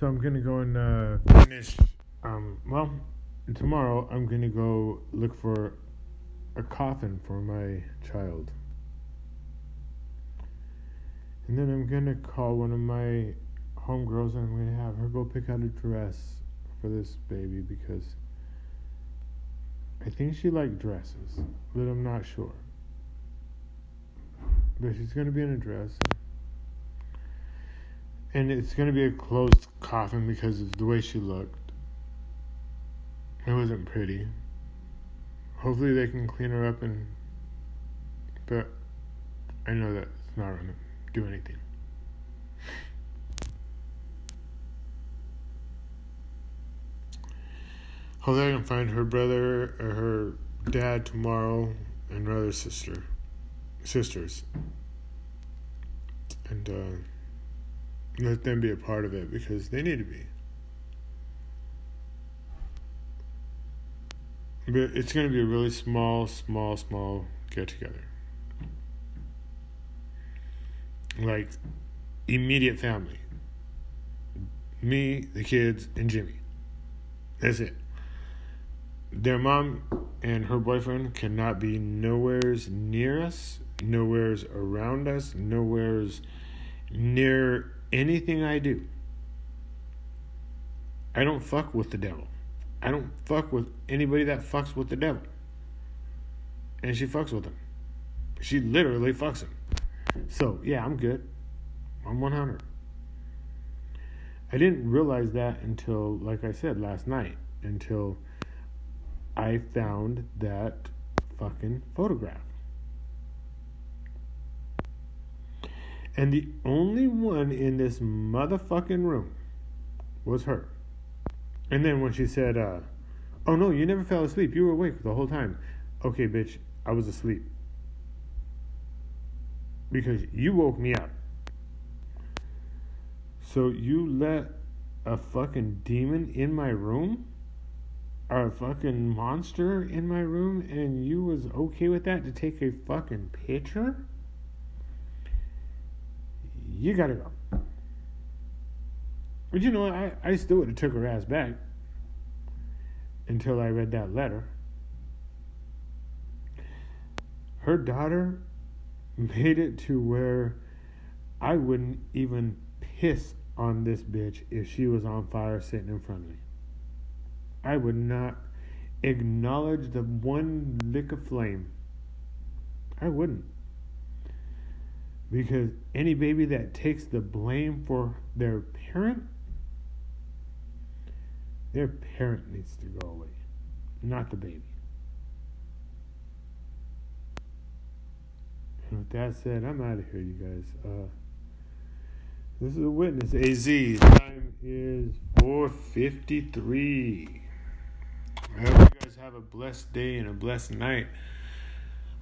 So I'm going to go and finish, well, tomorrow I'm going to go look for a coffin for my child. And then I'm going to call one of my homegirls and I'm going to have her go pick out a dress for this baby because I think she liked dresses, but I'm not sure. But she's going to be in a dress. And it's going to be a closed coffin because of the way she looked. It wasn't pretty. Hopefully they can clean her up and... But I know that it's not going to do anything. Hopefully I can find her brother or her dad tomorrow and her other sisters. And, let them be a part of it because they need to be. But it's going to be a really small get together. Like immediate family. Me, the kids, and Jimmy. That's it. Their mom and her boyfriend cannot be nowheres near us, nowheres around us, nowheres near anything I do. I don't fuck with the devil. I don't fuck with anybody that fucks with the devil. And she fucks with him. She literally fucks him. So, yeah, I'm good. I'm 100. I didn't realize that until, like I said, last night. Until I found that fucking photograph. And the only one in this motherfucking room was her. And then when she said, oh no, you never fell asleep. You were awake the whole time. Okay, bitch, I was asleep. Because you woke me up. So you let a fucking demon in my room? Or a fucking monster in my room? And you was okay with that to take a fucking picture? You gotta go. But you know, I still would have took her ass back until I read that letter. Her daughter made it to where I wouldn't even piss on this bitch if she was on fire sitting in front of me. I would not acknowledge the one lick of flame. I wouldn't. Because any baby that takes the blame for their parent needs to go away, not the baby. And with that said, I'm out of here, you guys. This is a Witness AZ. Time is 4:53. I hope you guys have a blessed day and a blessed night.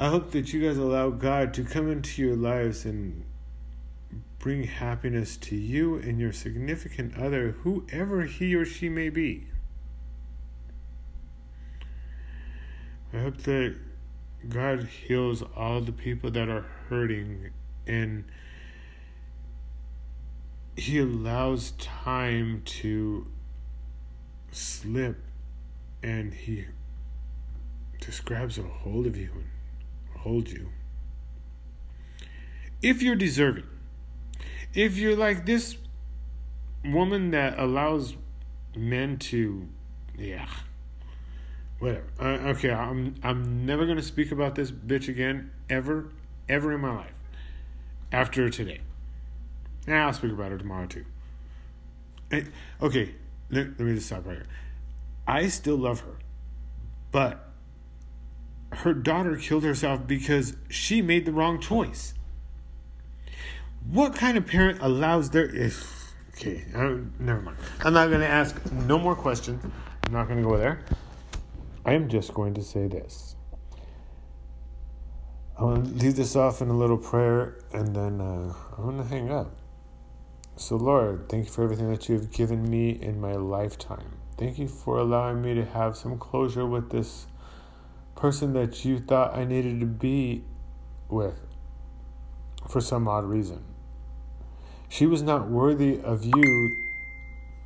I hope that you guys allow God to come into your lives and bring happiness to you and your significant other, whoever he or she may be. I hope that God heals all the people that are hurting and he allows time to slip and he just grabs a hold of you and hold you. If you're deserving, if you're like this woman that allows men to, yeah, whatever. Okay, I'm never gonna speak about this bitch again, ever in my life. After today, I'll speak about her tomorrow too. Okay, let me just stop right here. I still love her, but her daughter killed herself because she made the wrong choice. What kind of parent allows their... Okay, never mind. I'm not going to ask no more questions. I'm not going to go there. I am just going to say this. I'm going to leave this off in a little prayer, and then I'm going to hang up. So, Lord, thank you for everything that you have given me in my lifetime. Thank you for allowing me to have some closure with this person that you thought I needed to be with for some odd reason. She was not worthy of you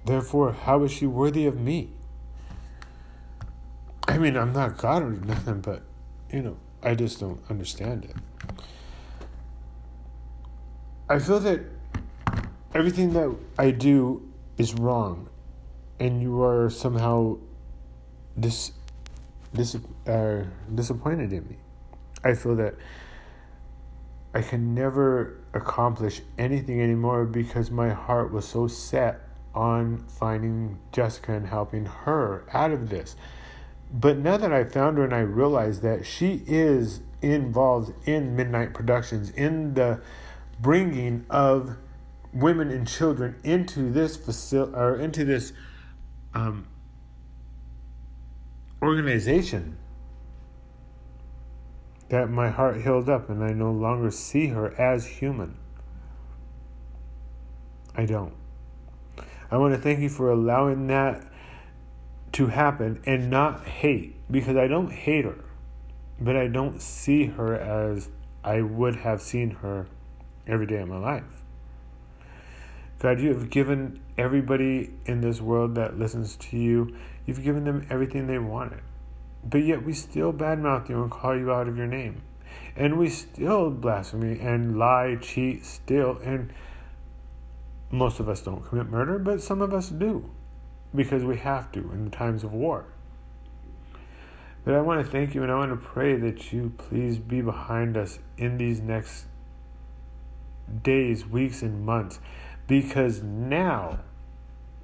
Therefore, how is she worthy of me? I mean, I'm not God or nothing, but, I just don't understand it. I feel that everything that I do is wrong, and you are somehow disappointed in me. I feel that I can never accomplish anything anymore because my heart was so set on finding Jessica and helping her out of this. But now that I found her and I realized that she is involved in Midnight Productions, in the bringing of women and children into this facility or into this organization, that my heart healed up and I no longer see her as human. I don't. I want to thank you for allowing that to happen and not hate, because I don't hate her, but I don't see her as I would have seen her every day of my life. God, you have given everybody in this world that listens to you, you've given them everything they wanted. But yet we still badmouth you and call you out of your name. And we still blaspheme and lie, cheat, steal. And most of us don't commit murder, but some of us do, because we have to in the times of war. But I want to thank you, and I want to pray that you please be behind us in these next days, weeks, and months, because now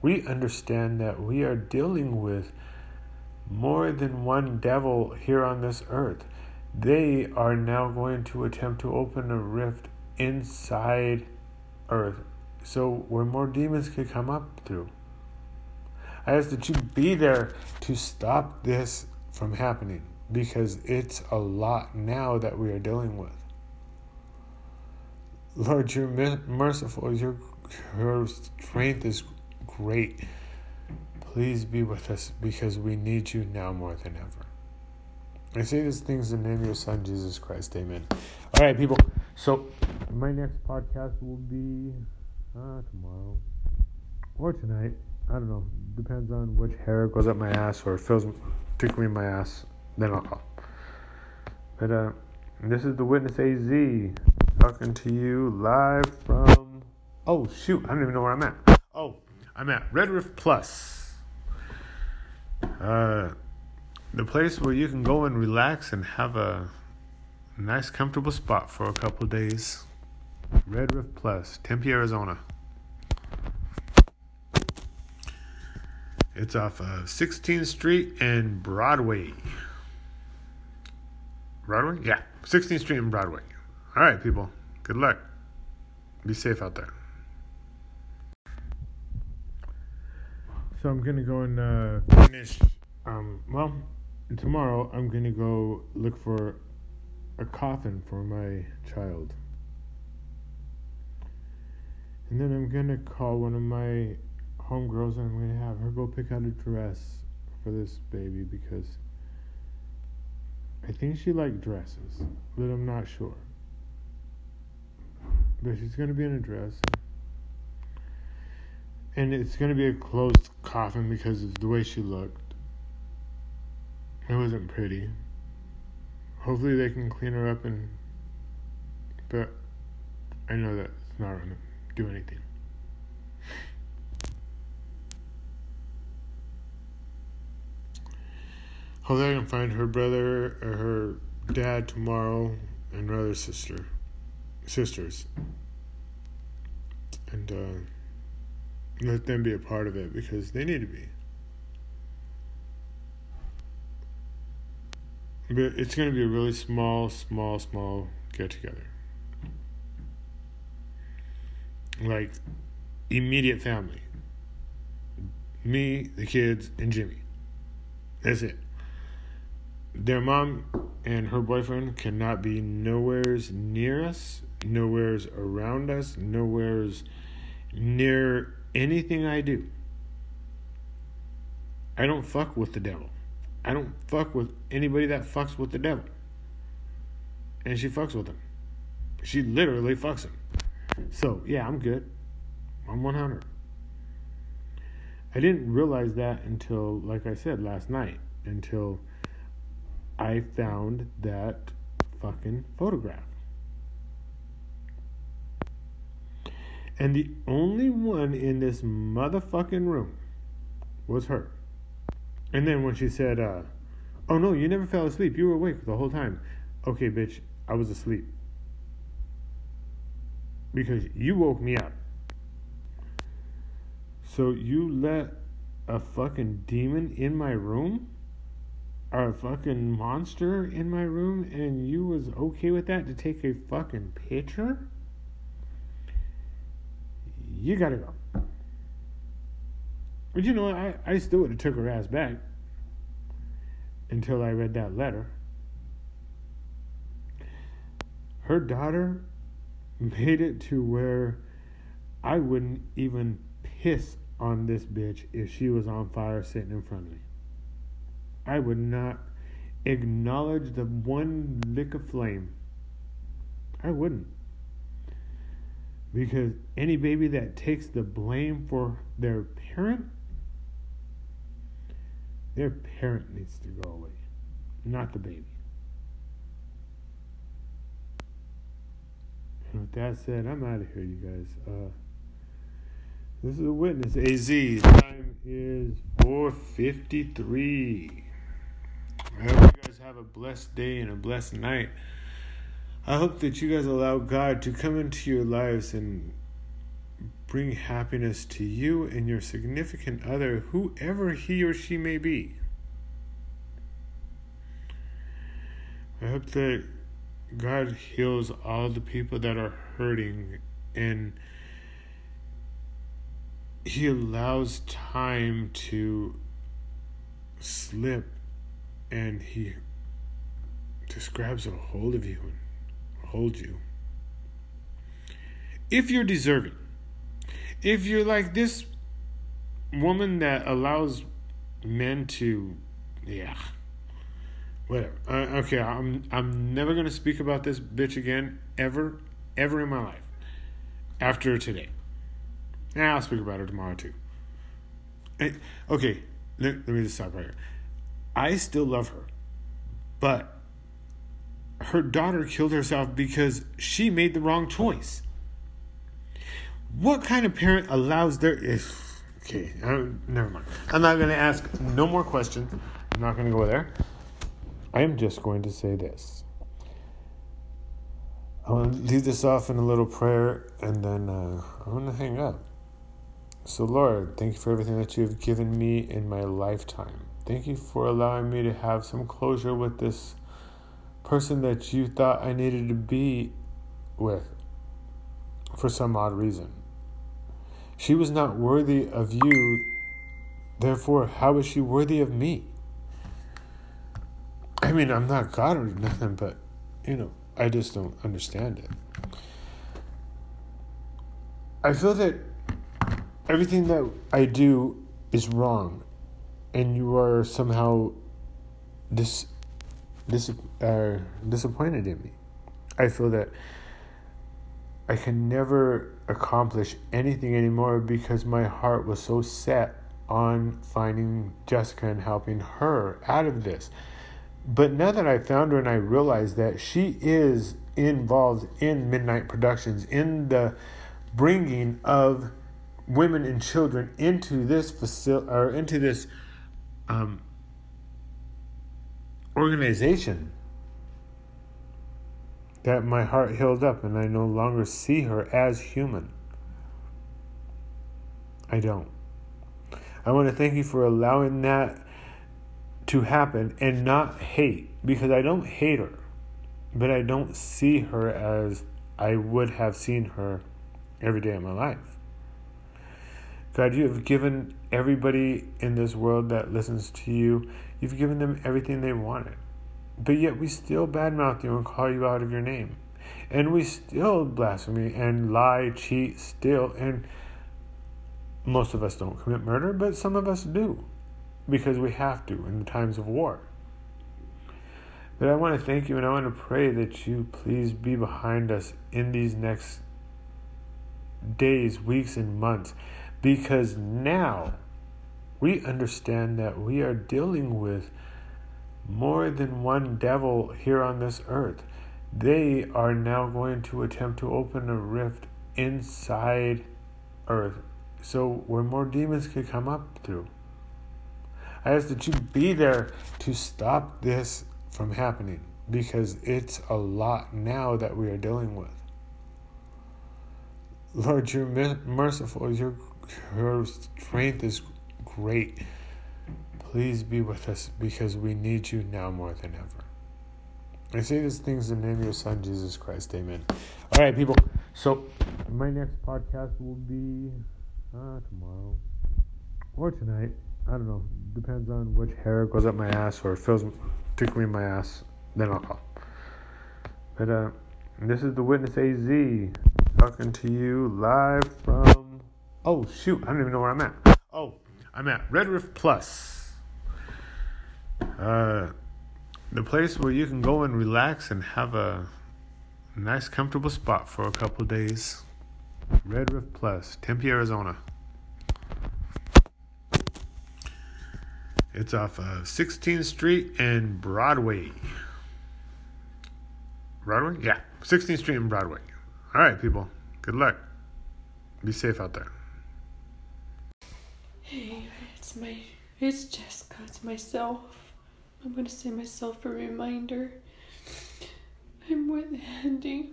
we understand that we are dealing with more than one devil here on this earth. They are now going to attempt to open a rift inside earth, so where more demons could come up through. I ask that you be there to stop this from happening, because it's a lot now that we are dealing with. Lord, you're merciful. Your strength is great. Please be with us, because we need you now more than ever. I say these things in the name of your Son, Jesus Christ. Amen. All right, people. So my next podcast will be tomorrow or tonight. I don't know. Depends on which hair goes up my ass or feels tickling my ass. Then I'll call. But this is The Witness AZ, talking to you live from... Oh, shoot. I don't even know where I'm at. Oh, I'm at Red Roof Plus. The place where you can go and relax and have a nice, comfortable spot for a couple days. Red Roof Plus, Tempe, Arizona. It's off of 16th Street and Broadway. Broadway? Yeah, 16th Street and Broadway. All right, people. Good luck. Be safe out there. So I'm going to go and finish, tomorrow I'm going to go look for a coffin for my child. And then I'm going to call one of my homegirls and I'm going to have her go pick out a dress for this baby, because I think she liked dresses, but I'm not sure. But she's going to be in a dress. And it's going to be a closed coffin because of the way she looked. It wasn't pretty. Hopefully they can clean her up and... But I know that it's not going to do anything. Hopefully I can find her brother or her dad tomorrow and her other sisters. And, let them be a part of it, because they need to be. But it's going to be a really small get-together. Like, immediate family. Me, the kids, and Jimmy. That's it. Their mom and her boyfriend cannot be nowheres near us, nowheres around us, nowheres near anything I do. I don't fuck with the devil. I don't fuck with anybody that fucks with the devil. And she fucks with him. She literally fucks him. So, yeah, I'm good. I'm 100. I didn't realize that until, like I said, last night, until I found that fucking photograph. And the only one in this motherfucking room was her. And then when she said, oh no, you never fell asleep, you were awake the whole time. Okay, bitch, I was asleep. Because you woke me up. So you let a fucking demon in my room? Or a fucking monster in my room? And you was okay with that to take a fucking picture? You gotta go. But you know, I still would have took her ass back. Until I read that letter. Her daughter made it to where I wouldn't even piss on this bitch if she was on fire sitting in front of me. I would not acknowledge the one lick of flame. I wouldn't. Because any baby that takes the blame for their parent needs to go away, not the baby. And with that said, I'm out of here, you guys. This is a Witness AZ. Time is 4:53. I hope you guys have a blessed day and a blessed night. I hope that you guys allow God to come into your lives and bring happiness to you and your significant other, whoever he or she may be. I hope that God heals all the people that are hurting, and he allows time to slip, and he just grabs a hold of you and holds you. If you're deserving, if you're like this woman that allows men to, whatever. Okay, I'm never gonna speak about this bitch again, ever in my life. After today, I'll speak about her tomorrow too. Okay, let me just stop right here. I still love her, but her daughter killed herself because she made the wrong choice. What kind of parent allows their... Okay, never mind. I'm not going to ask no more questions. I'm not going to go there. I am just going to say this. I want to leave this off in a little prayer, and then I'm going to hang up. So, Lord, thank you for everything that you have given me in my lifetime. Thank you for allowing me to have some closure with this person that you thought I needed to be with for some odd reason. She was not worthy of you, therefore how is she worthy of me? I mean, I'm not God or nothing, but I just don't understand it. I feel that everything that I do is wrong, and you are somehow disappointed in me. I feel that I can never accomplish anything anymore because my heart was so set on finding Jessica and helping her out of this. But now that I found her and I realized that she is involved in Midnight Productions, in the bringing of women and children into this organization, that my heart healed up and I no longer see her as human. I don't. I want to thank you for allowing that to happen and not hate, because I don't hate her, but I don't see her as I would have seen her every day of my life. God, you have given everybody in this world that listens to you, you've given them everything they wanted. But yet we still badmouth you and call you out of your name. And we still blaspheme and lie, cheat, steal. And most of us don't commit murder, but some of us do. Because we have to in the times of war. But I want to thank you, and I want to pray that you please be behind us in these next days, weeks, and months. Because now we understand that we are dealing with more than one devil here on this earth. They are now going to attempt to open a rift inside Earth, so where more demons could come up through. I ask that you be there to stop this from happening, because it's a lot now that we are dealing with. Lord, you're merciful. Your strength is great. Please be with us, because we need you now more than ever. I say these things in the name of your Son, Jesus Christ. Amen. All right, people. So my next podcast will be tomorrow or tonight. I don't know. Depends on which hair goes up my ass or feels tickling my ass. Then I'll call. But this is the Witness AZ talking to you live from... Oh, shoot. I don't even know where I'm at. Oh, I'm at Red Roof Plus. The place where you can go and relax and have a nice, comfortable spot for a couple days. Red Roof Plus, Tempe, Arizona. It's off of 16th Street and Broadway. Broadway? Yeah, 16th Street and Broadway. All right, people. Good luck. Be safe out there. Hey, it's Jessica. It's myself. I'm going to say myself a reminder. I'm with Andy.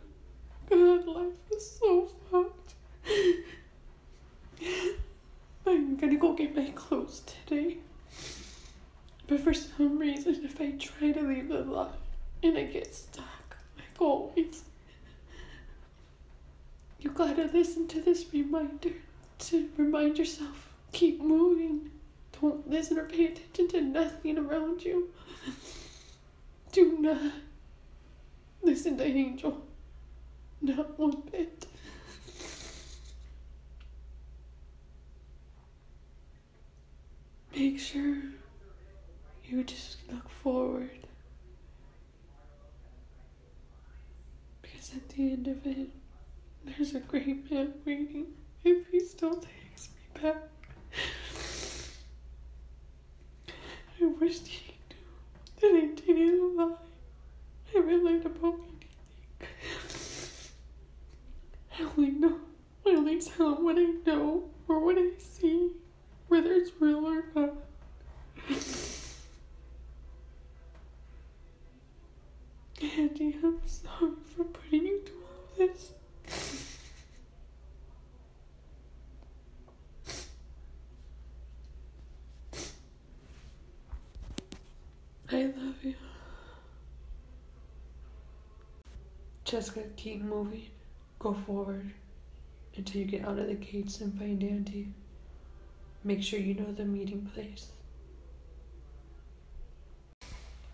God, life is so fucked. I'm going to go get my clothes today. But for some reason, if I try to leave the lot and I get stuck, like always, you gotta listen to this reminder to remind yourself, keep moving. Don't listen or pay attention to nothing around you. Do not listen to Angel. Not one bit. Make sure you just look forward, because at the end of it, there's a great man waiting if he still takes me back. I wished he knew that I didn't lie. I really lied about anything. I only tell him what I know or what I see, whether it's real or not. Andy, I'm sorry for putting you through all this. I love you. Jessica, keep moving. Go forward until you get out of the gates and find Andy. Make sure you know the meeting place.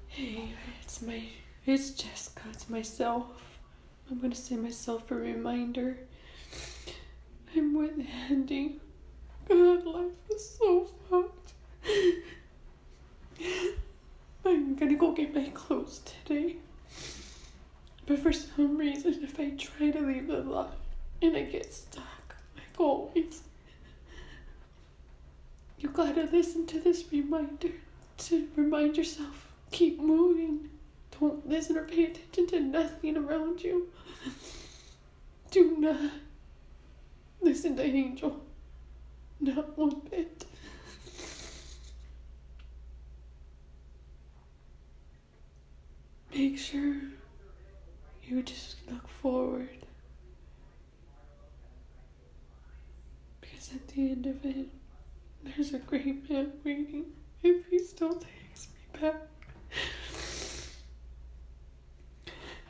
Hey, it's Jessica. It's myself. I'm going to say myself a reminder. I'm with Andy. God, life is so fucked. I'm going to go get my clothes today. But for some reason, if I try to leave the lot and I get stuck, like always, you gotta listen to this reminder to remind yourself, keep moving. Don't listen or pay attention to nothing around you. Do not listen to Angel. Not one bit. Make sure you just look forward, because at the end of it, there's a great man waiting if he still takes me back.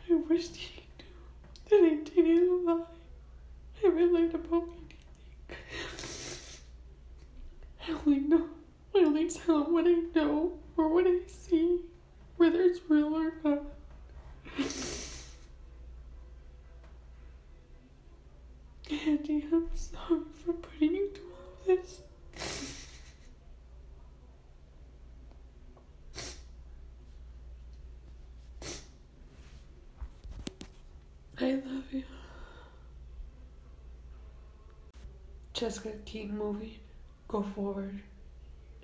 I wished he knew that I didn't lie. I really lied about anything. I only tell him what I know or what I see, whether it's real or not. Andy, I'm sorry for putting you through all this. I love you. Jessica, keep moving. Go forward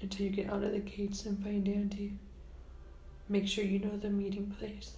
until you get out of the gates and find Andy. Make sure you know the meeting place.